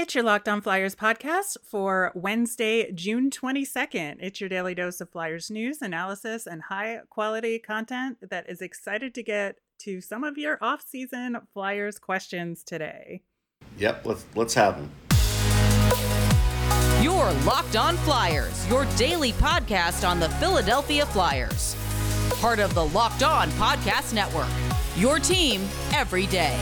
It's your Locked On Flyers podcast for Wednesday, June 22nd. It's your daily dose of Flyers news, analysis, and high-quality content that is excited to get to some of your off-season Flyers questions today. Yep, let's have them. Your Locked On Flyers, your daily podcast on the Philadelphia Flyers. Part of the Locked On Podcast Network, your team every day.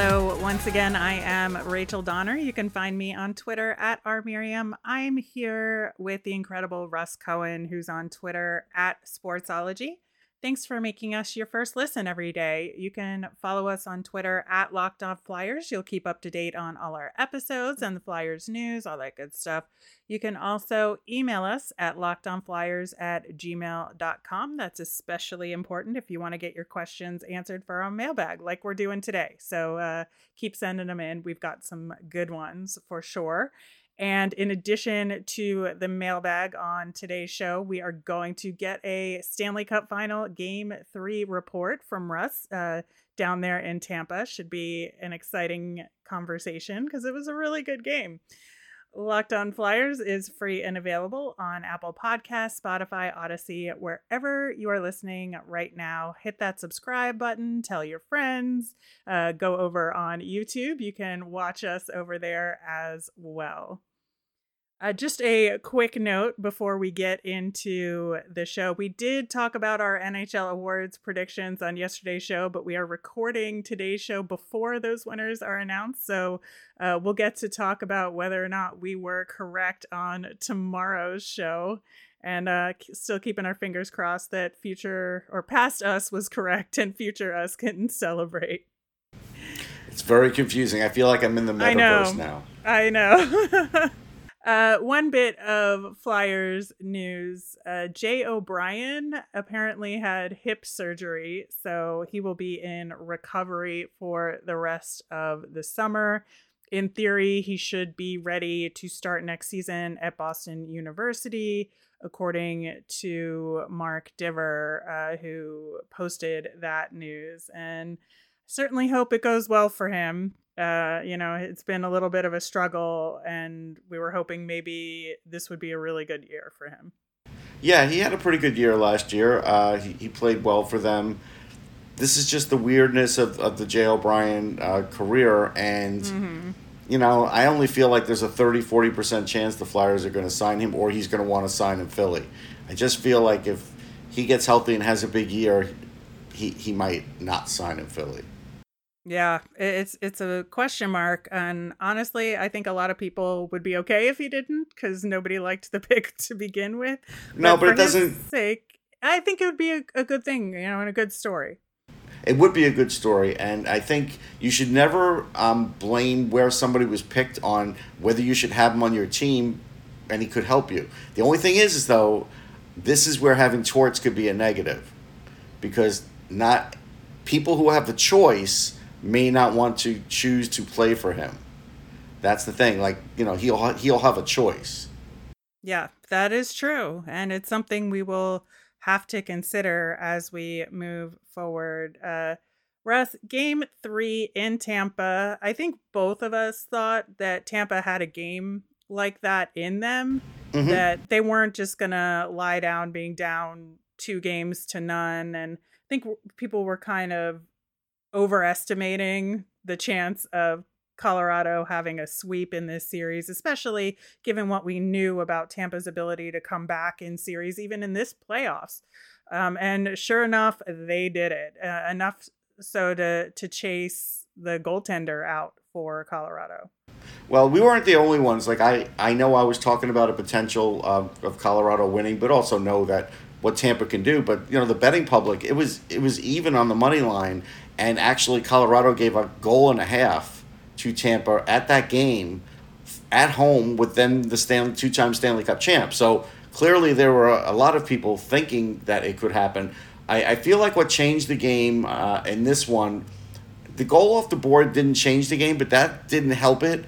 Hello, once again, I am Rachel Donner. You can find me on Twitter at @rmiriam. I'm here with the incredible Russ Cohen, who's on Twitter at Sportsology. Thanks for making us your first listen every day. You can follow us on Twitter at Locked On Flyers. You'll keep up to date on all our episodes and the Flyers news, all that good stuff. You can also email us at lockedonflyers@gmail.com. That's especially important if you want to get your questions answered for our mailbag like we're doing today. So keep sending them in. We've got some good ones for sure. And in addition to the mailbag on today's show, we are going to get a Stanley Cup Final Game 3 report from Russ down there in Tampa. Should be an exciting conversation because it was a really good game. Locked On Flyers is free and available on Apple Podcasts, Spotify, Odyssey, wherever you are listening right now. Hit that subscribe button, tell your friends, go over on YouTube. You can watch us over there as well. Just a quick note before we get into the show. We did talk about our NHL awards predictions on yesterday's show, but we are recording today's show before those winners are announced. So we'll get to talk about whether or not we were correct on tomorrow's show, and still keeping our fingers crossed that future or past us was correct and future us can celebrate. It's very confusing. I feel like I'm in the metaverse now. I know. One bit of Flyers news. Jay O'Brien apparently had hip surgery, so he will be in recovery for the rest of the summer. In theory, he should be ready to start next season at Boston University, according to Mark Diver, who posted that news. And certainly hope it goes well for him. It's been a little bit of a struggle, and we were hoping maybe this would be a really good year for him. Yeah, he had a pretty good year last year. He played well for them. This is just the weirdness of the Jay O'Brien career. And, I only feel like there's a 30-40% chance the Flyers are going to sign him or he's going to want to sign in Philly. I just feel like if he gets healthy and has a big year, he might not sign in Philly. Yeah, it's a question mark. And honestly, I think a lot of people would be okay if he didn't because nobody liked the pick to begin with. No, but it doesn't... For his sake, I think it would be a good thing, and a good story. It would be a good story. And I think you should never blame where somebody was picked on whether you should have him on your team and he could help you. The only thing is though, this is where having Torts could be a negative because not people who have the choice may not want to choose to play for him. That's the thing. He'll have a choice. Yeah, that is true. And it's something we will have to consider as we move forward. Russ, game 3 in Tampa. I think both of us thought that Tampa had a game like that in them, that they weren't just going to lie down being down 2-0. And I think people were kind of overestimating the chance of Colorado having a sweep in this series, especially given what we knew about Tampa's ability to come back in series, even in this playoffs. And sure enough, they did it enough so to chase the goaltender out for Colorado. Well, we weren't the only ones. I know I was talking about a potential of Colorado winning, but also know that what Tampa can do. But the betting public, it was even on the money line. And actually, Colorado gave a 1.5 goals to Tampa at that game at home with them, the two-time Stanley Cup champ. So clearly there were a lot of people thinking that it could happen. I feel like what changed the game in this one, the goal off the board didn't change the game, but that didn't help it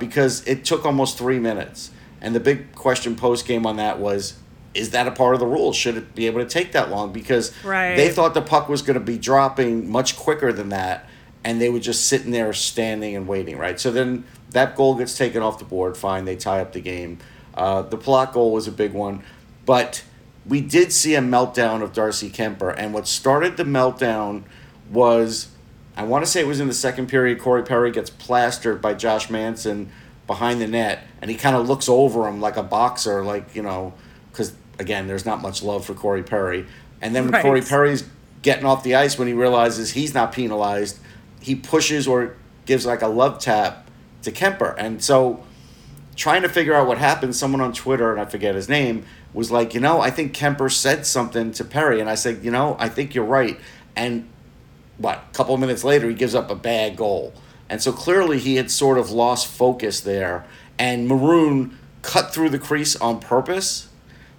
because it took almost 3 minutes. And the big question post-game on that was, is that a part of the rule? Should it be able to take that long? Because they thought the puck was going to be dropping much quicker than that, and they were just sitting there standing and waiting, right? So then that goal gets taken off the board. Fine, they tie up the game. The Palat goal was a big one. But we did see a meltdown of Darcy Kemper, and what started the meltdown was, I want to say it was in the second period, Corey Perry gets plastered by Josh Manson behind the net, and he kind of looks over him like a boxer, like, you know, because, again, there's not much love for Corey Perry. And then when Corey Perry's getting off the ice, when he realizes he's not penalized, he pushes or gives like a love tap to Kemper. And so trying to figure out what happened, someone on Twitter, and I forget his name, was like, you know, I think Kemper said something to Perry. And I said, you know, I think you're right. And what, a couple of minutes later, he gives up a bad goal. And so clearly he had sort of lost focus there. And Maroon cut through the crease on purpose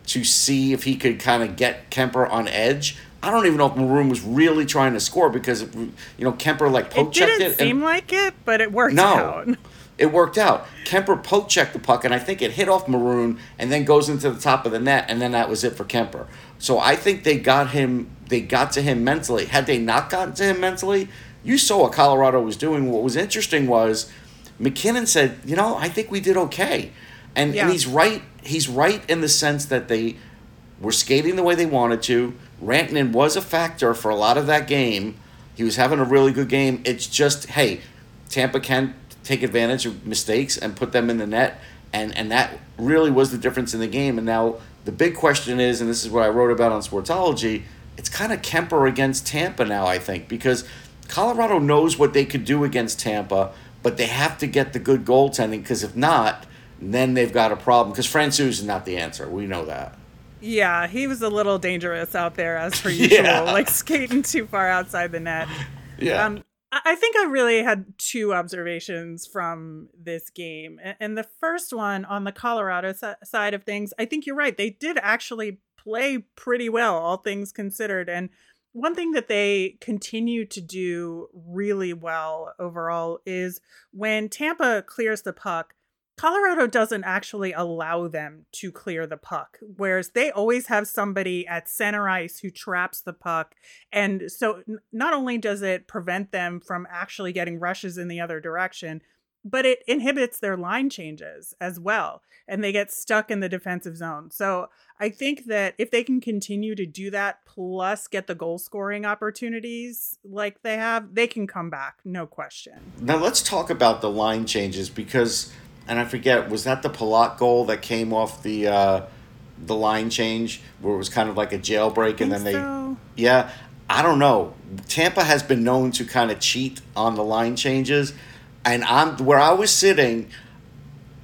to see if he could kind of get Kemper on edge. I don't even know if Maroon was really trying to score because, you know, Kemper like poke-checked it. It didn't seem like it, but it worked out. It worked out. Kemper poke-checked the puck, and I think it hit off Maroon and then goes into the top of the net, and then that was it for Kemper. So I think they got him. They got to him mentally. Had they not gotten to him mentally, you saw what Colorado was doing. What was interesting was McKinnon said, you know, I think we did okay. And, and he's right. He's right in the sense that they were skating the way they wanted to. Rantanen was a factor for a lot of that game. He was having a really good game. It's just, hey, Tampa can take advantage of mistakes and put them in the net. And that really was the difference in the game. And now the big question is, and this is what I wrote about on Sportsology, it's kind of Kemper against Tampa now, I think, because Colorado knows what they could do against Tampa, but they have to get the good goaltending, because if not, then they've got a problem, because Francouz is not the answer. We know that. Yeah, he was a little dangerous out there, as per usual, like skating too far outside the net. I think I really had two observations from this game. And the first one, on the Colorado side of things, I think you're right. They did actually play pretty well, all things considered. And one thing that they continue to do really well overall is when Tampa clears the puck, Colorado doesn't actually allow them to clear the puck, whereas they always have somebody at center ice who traps the puck. And so not only does it prevent them from actually getting rushes in the other direction, but it inhibits their line changes as well. And they get stuck in the defensive zone. So I think that if they can continue to do that, plus get the goal scoring opportunities like they have, they can come back. No question. Now let's talk about the line changes, because, and I forget, was that the Palat goal that came off the line change where it was kind of like a jailbreak? And then I don't know. Tampa has been known to kind of cheat on the line changes. And where I was sitting,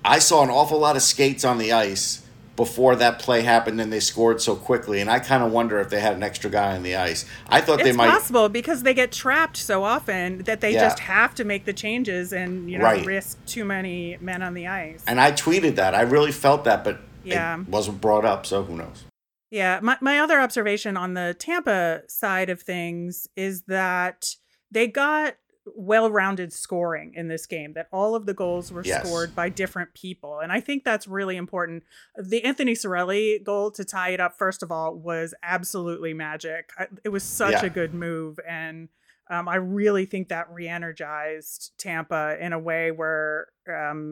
I saw an awful lot of skates on the ice before that play happened, and they scored so quickly. And I kind of wonder if they had an extra guy on the ice. I thought they might. It's possible, because they get trapped so often that they just have to make the changes and, you know, risk too many men on the ice. And I tweeted that. I really felt that, but it wasn't brought up, so who knows? Yeah. My other observation on the Tampa side of things is that they got well-rounded scoring in this game, that all of the goals were scored by different people. And I think that's really important. The Anthony Cirelli goal to tie it up, first of all, was absolutely magic. It was such a good move. And I really think that re-energized Tampa in a way where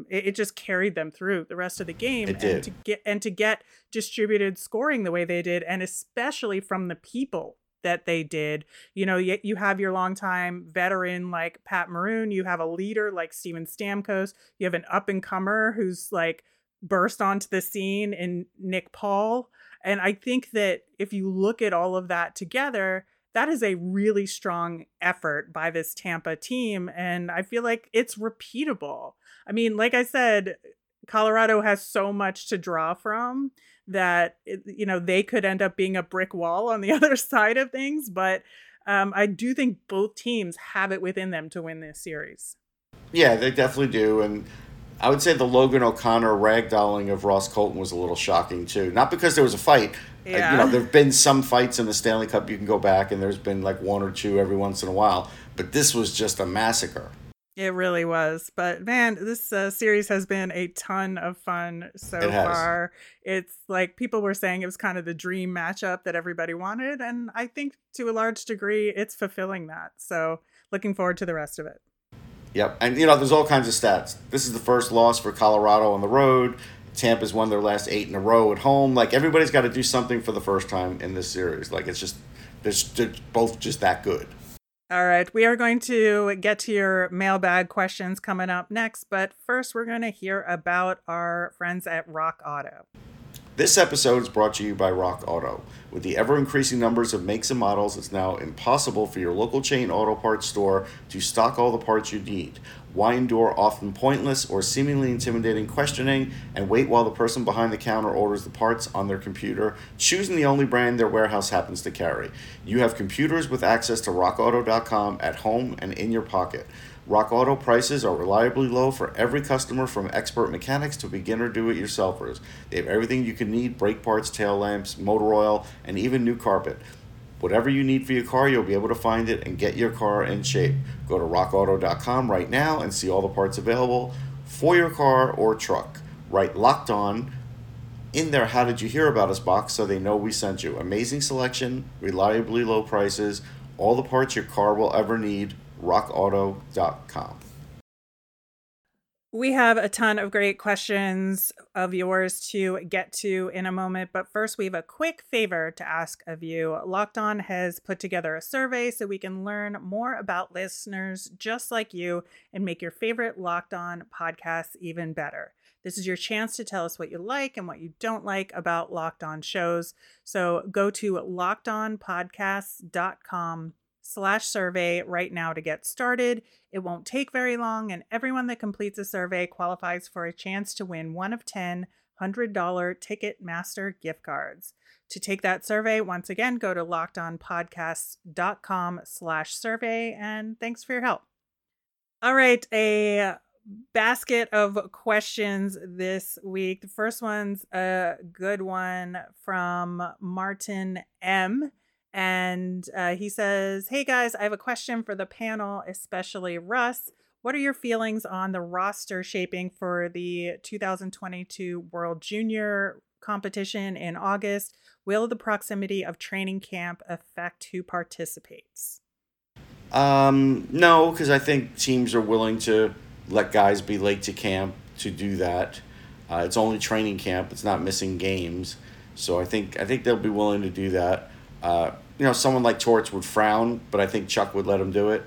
it just carried them through the rest of the game. And to get distributed scoring the way they did, and especially from the people that they did. You know, you have your longtime veteran like Pat Maroon, you have a leader like Steven Stamkos, you have an up-and-comer who's like burst onto the scene in Nick Paul. And I think that if you look at all of that together, that is a really strong effort by this Tampa team. And I feel like it's repeatable. I mean, like I said, Colorado has so much to draw from that, you know, they could end up being a brick wall on the other side of things. But I do think both teams have it within them to win this series. Yeah, they definitely do. And I would say the Logan O'Connor ragdolling of Ross Colton was a little shocking, too. Not because there was a fight. Yeah. You know, there have been some fights in the Stanley Cup. You can go back and there's been like one or two every once in a while. But this was just a massacre. It really was. But man, this series has been a ton of fun so far. It's like people were saying it was kind of the dream matchup that everybody wanted. And I think to a large degree, it's fulfilling that. So looking forward to the rest of it. Yep. And, you know, there's all kinds of stats. This is the first loss for Colorado on the road. Tampa's won their last 8 in a row at home. Like, everybody's got to do something for the first time in this series. Like, it's just, they're both just that good. All right. We are going to get to your mailbag questions coming up next. But first, we're going to hear about our friends at Rock Auto. This episode is brought to you by Rock Auto. With the ever-increasing numbers of makes and models, it's now impossible for your local chain auto parts store to stock all the parts you need. Why endure often pointless or seemingly intimidating questioning and wait while the person behind the counter orders the parts on their computer, choosing the only brand their warehouse happens to carry? You have computers with access to rockauto.com at home and in your pocket. Rock Auto prices are reliably low for every customer, from expert mechanics to beginner do-it-yourselfers. They have everything you can need: brake parts, tail lamps, motor oil, and even new carpet. Whatever you need for your car, you'll be able to find it and get your car in shape. Go to rockauto.com right now and see all the parts available for your car or truck. Write "Locked On" in their "How Did You Hear About Us" box so they know we sent you. Amazing selection, reliably low prices, all the parts your car will ever need. rockauto.com. We have a ton of great questions of yours to get to in a moment, but first we have a quick favor to ask of you. Locked On has put together a survey so we can learn more about listeners just like you and make your favorite Locked On podcasts even better. This is your chance to tell us what you like and what you don't like about Locked On shows. So go to LockedOnPodcasts.com/survey right now to get started. It won't take very long, and everyone that completes a survey qualifies for a chance to win one of 10 $100 Ticketmaster gift cards. To take that survey, once again, go to LockedOnPodcasts.com/survey, and thanks for your help. All right, a basket of questions this week. The first one's a good one from Martin M., and he says, "Hey guys, I have a question for the panel, especially Russ. What are your feelings on the roster shaping for the 2022 World Junior competition in August? Will the proximity of training camp affect who participates?" No, because I think teams are willing to let guys be late to camp to do that. It's only training camp. It's not missing games. So I think they'll be willing to do that. You know, someone like Torts would frown, but I think Chuck would let him do it,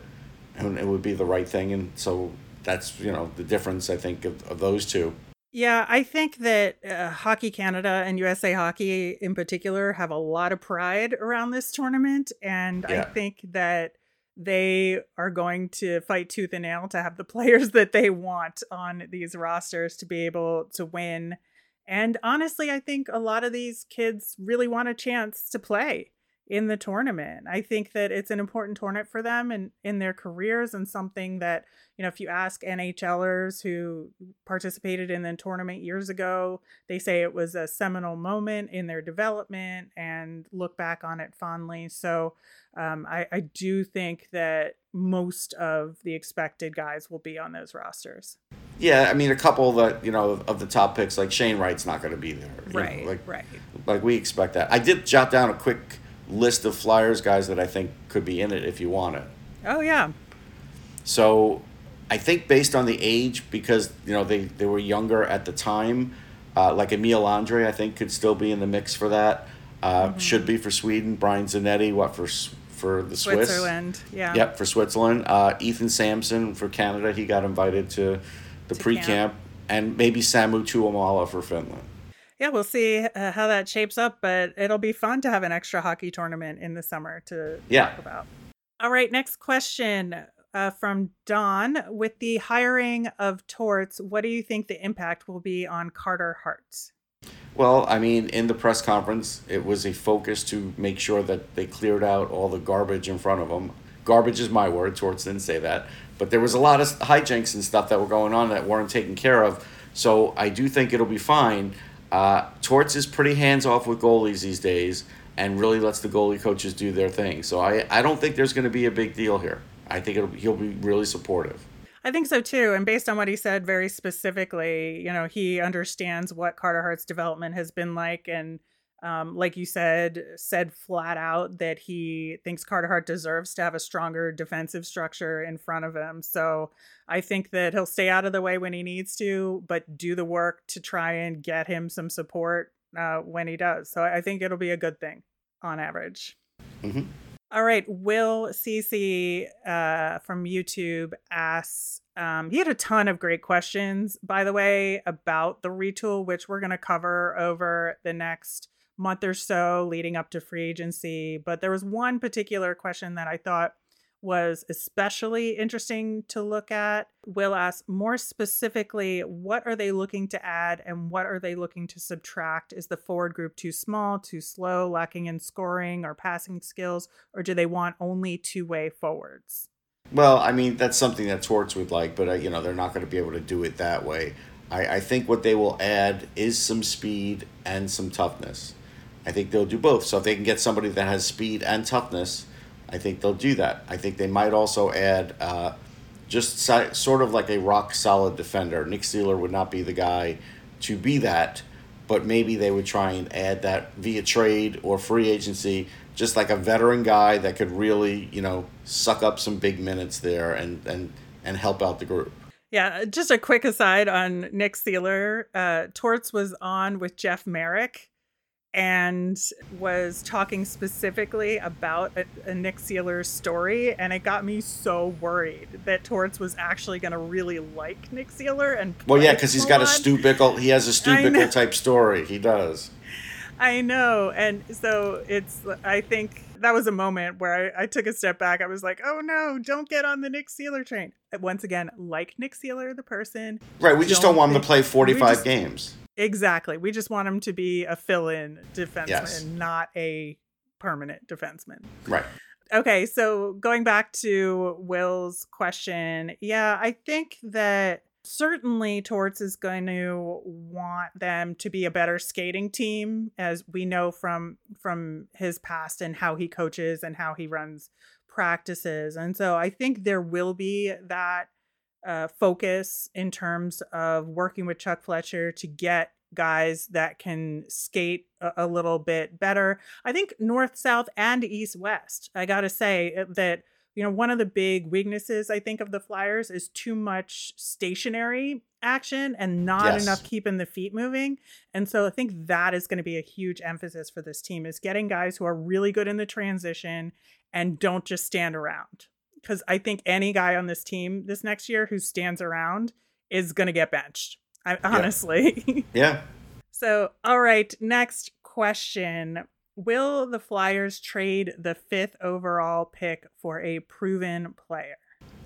and it would be the right thing. And so that's, you know, the difference, I think, of those two. Yeah, I think that Hockey Canada and USA Hockey in particular have a lot of pride around this tournament. And yeah, I think that they are going to fight tooth and nail to have the players that they want on these rosters to be able to win. And honestly, I think a lot of these kids really want a chance to play in the tournament. I think that it's an important tournament for them and in their careers, and something that, you know, if you ask NHLers who participated in the tournament years ago, they say it was a seminal moment in their development and look back on it fondly. So I do think that most of the expected guys will be on those rosters. Yeah, I mean, a couple that, you know, of the top picks, like Shane Wright's not going to be there. Right, right. Like we expect that. I did jot down a quick list of Flyers guys that I think could be in it if you want it. Oh, yeah. So I think based on the age, because, you know, they were younger at the time, like Emil Andre, I think, could still be in the mix for that. Should be for Sweden. Brian Zanetti, for the Swiss? Switzerland, yeah. Yep, for Switzerland. Ethan Sampson for Canada. He got invited to the pre-camp. And maybe Samu Tuomala for Finland. Yeah, we'll see how that shapes up, but it'll be fun to have an extra hockey tournament in the summer to talk about. All right, next question from Don. With the hiring of Torts, what do you think the impact will be on Carter Hart? Well, I mean, in the press conference, it was a focus to make sure that they cleared out all the garbage in front of them. Garbage is my word. Torts didn't say that. But there was a lot of hijinks and stuff that were going on that weren't taken care of. So I do think it'll be fine. Torts is pretty hands-off with goalies these days and really lets the goalie coaches do their thing. So I don't think there's going to be a big deal here. I think he'll be really supportive. I think so too. And based on what he said very specifically, you know, he understands what Carter Hart's development has been like. And like you said flat out that he thinks Carter Hart deserves to have a stronger defensive structure in front of him. So I think that he'll stay out of the way when he needs to, but do the work to try and get him some support when he does. So I think it'll be a good thing on average. Mm-hmm. All right. Will CC from YouTube asks, he had a ton of great questions, by the way, about the retool, which we're going to cover over the next month or so leading up to free agency. But there was one particular question that I thought was especially interesting to look at. Will asked more specifically, what are they looking to add and what are they looking to subtract? Is the forward group too small, too slow, lacking in scoring or passing skills, or do they want only two-way forwards? Well, I mean, that's something that Torts would like, but you know, they're not going to be able to do it that way. I think what they will add is some speed and some toughness. I think they'll do both. So if they can get somebody that has speed and toughness, I think they'll do that. I think they might also add just sort of like a rock-solid defender. Nick Seeler would not be the guy to be that, but maybe they would try and add that via trade or free agency, just like a veteran guy that could really, you know, suck up some big minutes there and help out the group. Yeah, just a quick aside on Nick Seeler. Torts was on with Jeff Merrick and was talking specifically about a Nick Seeler story. And it got me so worried that Torts was actually going to really like Nick Seeler. And well, yeah, because he's got a Stu Bickle. He has a Stu Bickle type story. He does. I know. And so I think that was a moment where I took a step back. I was like, oh no, don't get on the Nick Seeler train. Once again, like Nick Seeler, the person. Right. We just don't want him to play 45 games. Exactly. We just want him to be a fill-in defenseman, yes, not a permanent defenseman. Right. Okay. So going back to Will's question. Yeah, I think that certainly Torts is going to want them to be a better skating team, as we know from his past and how he coaches and how he runs practices. And so I think there will be that focus in terms of working with Chuck Fletcher to get guys that can skate a little bit better. I think north, south, and east, west. I got to say that, you know, one of the big weaknesses I think of the Flyers is too much stationary action and not enough keeping the feet moving. And so I think that is going to be a huge emphasis for this team, is getting guys who are really good in the transition and don't just stand around. Because I think any guy on this team this next year who stands around is going to get benched, honestly. Yeah. Yeah. So, all right, next question. Will the Flyers trade the 5th overall pick for a proven player?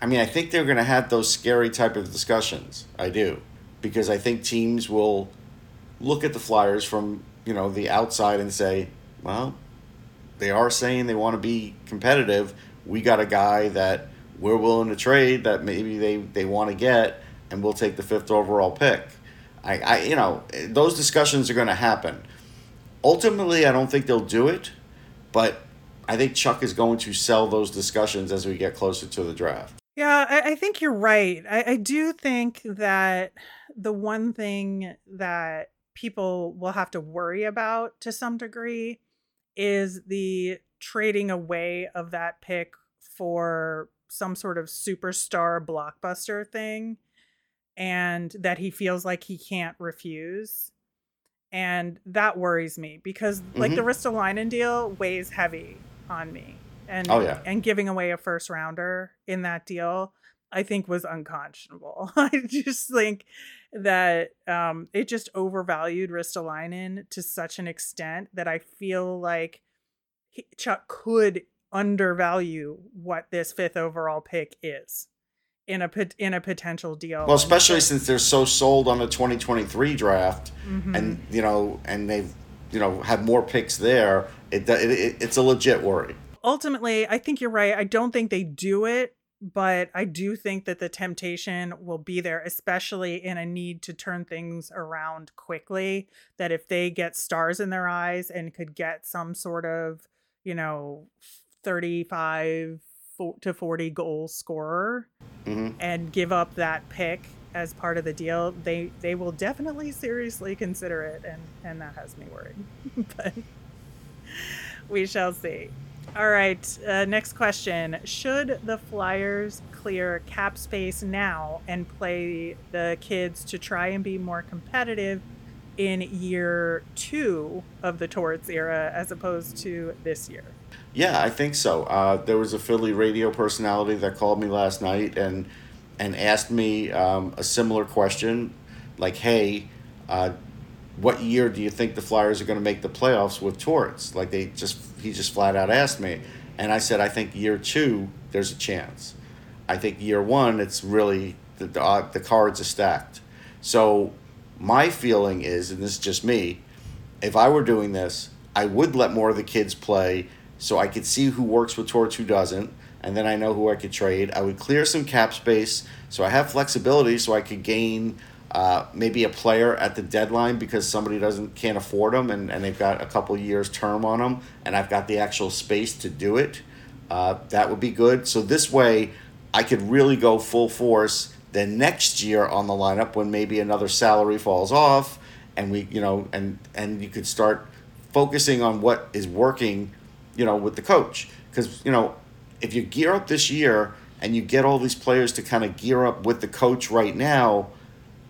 I mean, I think they're going to have those scary type of discussions. I do. Because I think teams will look at the Flyers from, you know, the outside and say, well, they are saying they want to be competitive. We got a guy that we're willing to trade that maybe they want to get, and we'll take the 5th overall pick. I you know, those discussions are going to happen. Ultimately, I don't think they'll do it, but I think Chuck is going to sell those discussions as we get closer to the draft. Yeah, I think you're right. I do think that the one thing that people will have to worry about to some degree is the trading away of that pick for some sort of superstar blockbuster thing, and that he feels like he can't refuse. And that worries me because, like, the Ristolainen deal weighs heavy on me. And and giving away a first rounder in that deal, I think, was unconscionable. I just think that it just overvalued Ristolainen to such an extent that I feel like Chuck could undervalue what this 5th overall pick is in a potential deal. Well, especially since they're so sold on the 2023 draft, and you know, and they've, you know, have more picks there. It's a legit worry. Ultimately, I think you're right. I don't think they do it, but I do think that the temptation will be there, especially in a need to turn things around quickly, that if they get stars in their eyes and could get some sort of, you know, 35 to 40 goal scorer and give up that pick as part of the deal, they will definitely seriously consider it, and that has me worried. But we shall see. All right, next question. Should the Flyers clear cap space now and play the kids to try and be more competitive in year two of the Torts era as opposed to this year? Yeah, I think so. There was a Philly radio personality that called me last night and asked me a similar question, like, hey, what year do you think the Flyers are going to make the playoffs with Torts? Like, he just flat out asked me. And I said, I think year two, there's a chance. I think year one, it's really, the cards are stacked. So my feeling is, and this is just me, if I were doing this, I would let more of the kids play so I could see who works with Torts, who doesn't, and then I know who I could trade. I would clear some cap space so I have flexibility, so I could gain maybe a player at the deadline because somebody can't afford them and they've got a couple years term on them, and I've got the actual space to do it. That would be good. So this way I could really go full force then next year on the lineup when maybe another salary falls off, and we, you know, and you could start focusing on what is working, you know, with the coach. Because, you know, if you gear up this year and you get all these players to kind of gear up with the coach right now,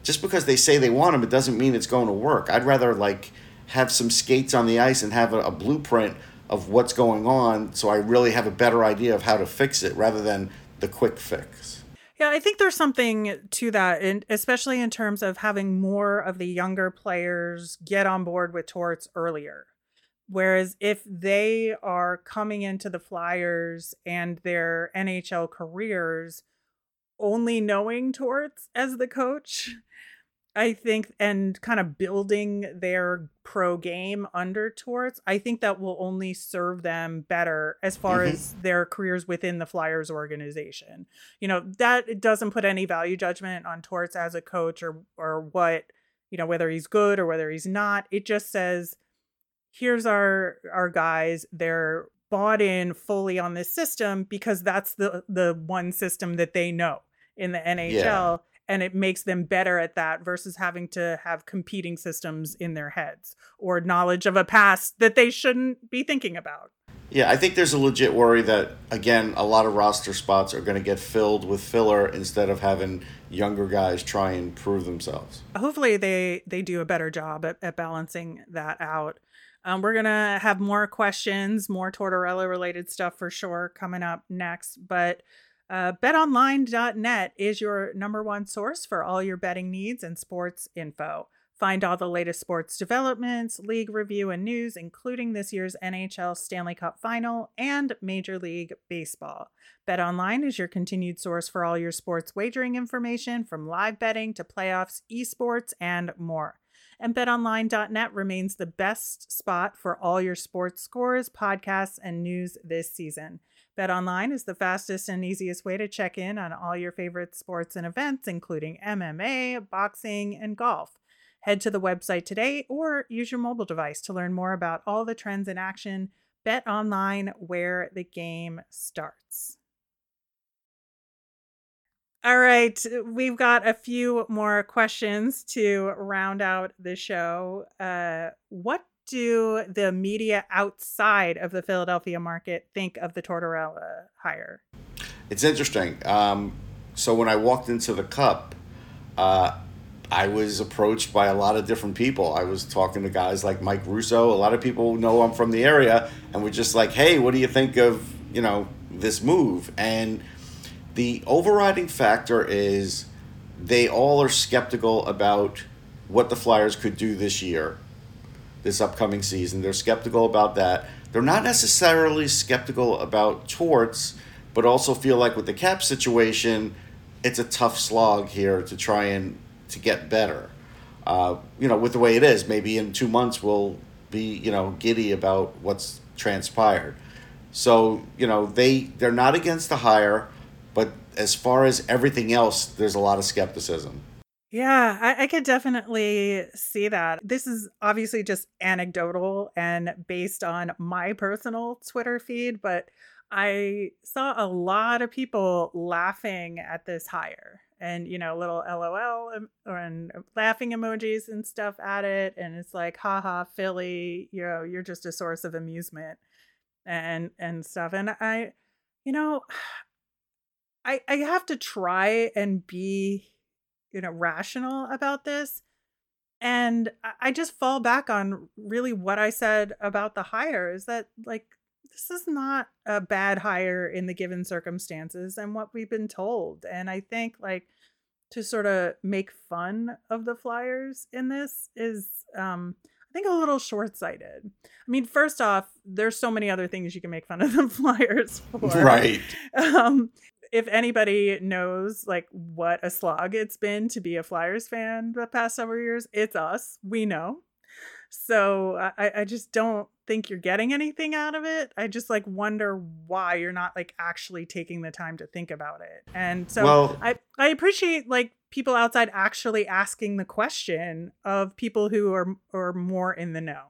just because they say they want them, it doesn't mean it's going to work. I'd rather, like, have some skates on the ice and have a blueprint of what's going on so I really have a better idea of how to fix it rather than the quick fix. Yeah, I think there's something to that, and especially in terms of having more of the younger players get on board with Torts earlier. Whereas if they are coming into the Flyers and their NHL careers only knowing Torts as the coach, I think, and kind of building their pro game under Torts, I think that will only serve them better as far as their careers within the Flyers organization. You know, that doesn't put any value judgment on Torts as a coach or what, you know, whether he's good or whether he's not. It just says, here's our guys, they're bought in fully on this system because that's the one system that they know in the NHL. Yeah. And it makes them better at that versus having to have competing systems in their heads or knowledge of a past that they shouldn't be thinking about. Yeah, I think there's a legit worry that, again, a lot of roster spots are going to get filled with filler instead of having younger guys try and prove themselves. Hopefully they do a better job at balancing that out. We're going to have more questions, more Tortorella-related stuff for sure coming up next. But BetOnline.net is your number one source for all your betting needs and sports info. Find all the latest sports developments, league review, and news, including this year's NHL Stanley Cup Final and Major League Baseball. BetOnline is your continued source for all your sports wagering information, from live betting to playoffs, esports, and more. And BetOnline.net remains the best spot for all your sports scores, podcasts, and news this season. BetOnline is the fastest and easiest way to check in on all your favorite sports and events, including MMA, boxing, and golf. Head to the website today or use your mobile device to learn more about all the trends in action. BetOnline, where the game starts. All right, we've got a few more questions to round out the show. What do the media outside of the Philadelphia market think of the Tortorella hire? It's interesting. So when I walked into the Cup, I was approached by a lot of different people. I was talking to guys like Mike Russo. A lot of people know I'm from the area and were just like, hey, what do you think of, you know, this move? And the overriding factor is they all are skeptical about what the Flyers could do this year, this upcoming season. They're skeptical about that. They're not necessarily skeptical about Torts, but also feel like with the cap situation, it's a tough slog here to try and to get better. You know, with the way it is, maybe in 2 months we'll be, you know, giddy about what's transpired. So, you know, they're not against the hire. But as far as everything else, there's a lot of skepticism. Yeah, I could definitely see that. This is obviously just anecdotal and based on my personal Twitter feed, but I saw a lot of people laughing at this hire and, you know, little LOL and laughing emojis and stuff at it. And it's like, haha, Philly, you know, you're just a source of amusement and stuff. And I, you know, I have to try and be, you know, rational about this. And I just fall back on really what I said about the hire is that, like, this is not a bad hire in the given circumstances and what we've been told. And I think, like, to sort of make fun of the Flyers in this is, I think, a little short-sighted. I mean, first off, there's so many other things you can make fun of the Flyers for. Right. If anybody knows, like, what a slog it's been to be a Flyers fan the past several years, it's us. We know. So I just don't think you're getting anything out of it. I just, like, wonder why you're not, like, actually taking the time to think about it. And so, well, I appreciate, like, people outside actually asking the question of people who are more in the know.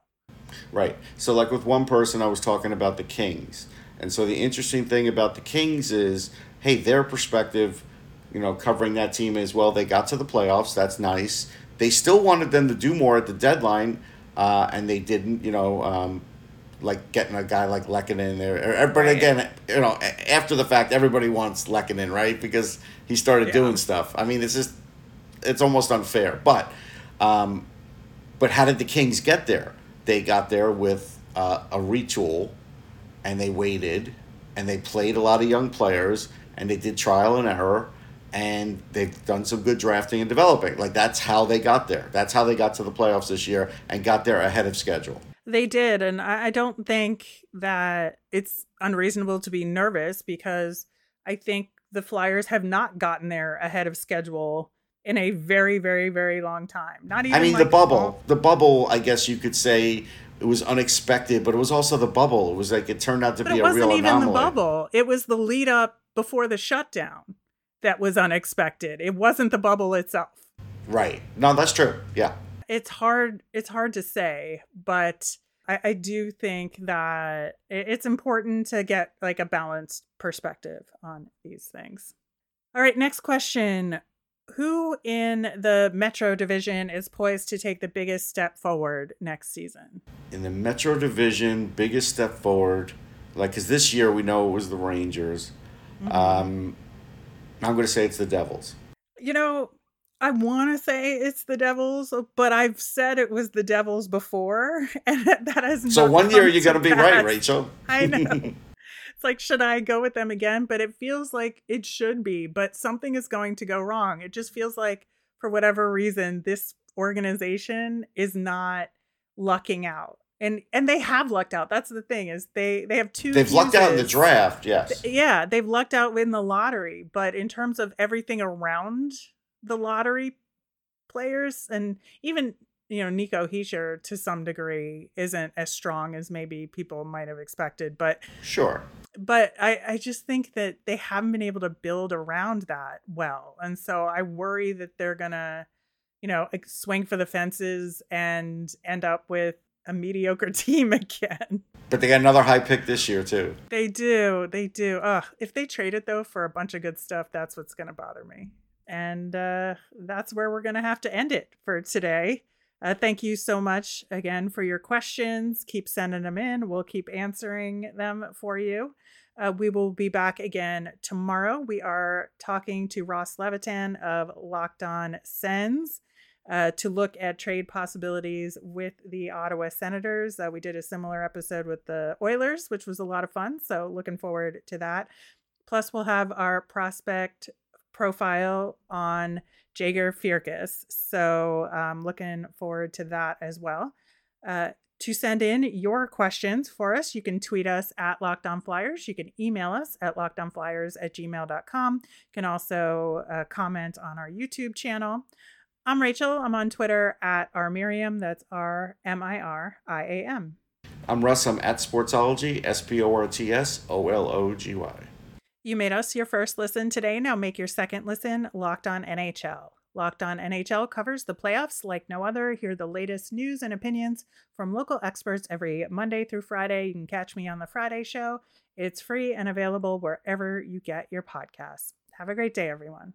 Right. So, like, with one person, I was talking about the Kings. And so the interesting thing about the Kings is, hey, their perspective, you know, covering that team as well. They got to the playoffs. That's nice. They still wanted them to do more at the deadline. And they didn't, you know, like getting a guy like Lehkonen in there. But again, you know, after the fact, everybody wants Lehkonen, right? Because he started doing stuff. I mean, it's just, it's almost unfair. But how did the Kings get there? They got there with a retool, and they waited, and they played a lot of young players, and they did trial and error, and they've done some good drafting and developing. Like, that's how they got there. That's how they got to the playoffs this year and got there ahead of schedule. They did. And I don't think that it's unreasonable to be nervous, because I think the Flyers have not gotten there ahead of schedule in a very, very, very long time. Not even, I mean, like the bubble, I guess you could say, it was unexpected, but it was also the bubble. It was like, it turned out to be a real anomaly. It wasn't even the bubble. It was the lead up before the shutdown. That was unexpected. It wasn't the bubble itself. Right. No, that's true. Yeah. It's hard to say, but I do think that it's important to get, like, a balanced perspective on these things. All right, next question. Who in the Metro Division is poised to take the biggest step forward next season? In the Metro Division, biggest step forward, like, because this year we know it was the Rangers. Mm-hmm. I'm going to say it's the Devils. You know, I want to say it's the Devils, but I've said it was the Devils before, and that has not. So one year you're going to be right, Rachel. I know. It's like, should I go with them again? But it feels like it should be, but something is going to go wrong. It just feels like, for whatever reason, this organization is not lucking out. And they have lucked out. That's the thing, is they have two. They've lucked out in the draft, yes. Yeah, they've lucked out in the lottery. But in terms of everything around the lottery players, and even, you know, Nico Hischier to some degree isn't as strong as maybe people might have expected. But sure. But I just think that they haven't been able to build around that well. And so I worry that they're going to, you know, swing for the fences and end up with a mediocre team again. But they got another high pick this year too. They do. Ugh. If they trade it though for a bunch of good stuff, that's what's going to bother me. And that's where we're going to have to end it for today. Thank you so much again for your questions. Keep sending them in. We'll keep answering them for you. We will be back again tomorrow. We are talking to Ross Levitan of Locked On Sens. To look at trade possibilities with the Ottawa Senators. We did a similar episode with the Oilers, which was a lot of fun. So looking forward to that. Plus, we'll have our prospect profile on Jager Firkus. So looking forward to that as well. To send in your questions for us, you can tweet us at LockedOnFlyers. You can email us at LockedOnFlyers@gmail.com. You can also comment on our YouTube channel. I'm Rachel. I'm on Twitter at @rmiriam. That's RMIRIAM. I'm Russ. I'm at Sportsology, SPORTSOLOGY. You made us your first listen today. Now make your second listen Locked On NHL. Locked On NHL covers the playoffs like no other. Hear the latest news and opinions from local experts every Monday through Friday. You can catch me on the Friday show. It's free and available wherever you get your podcasts. Have a great day, everyone.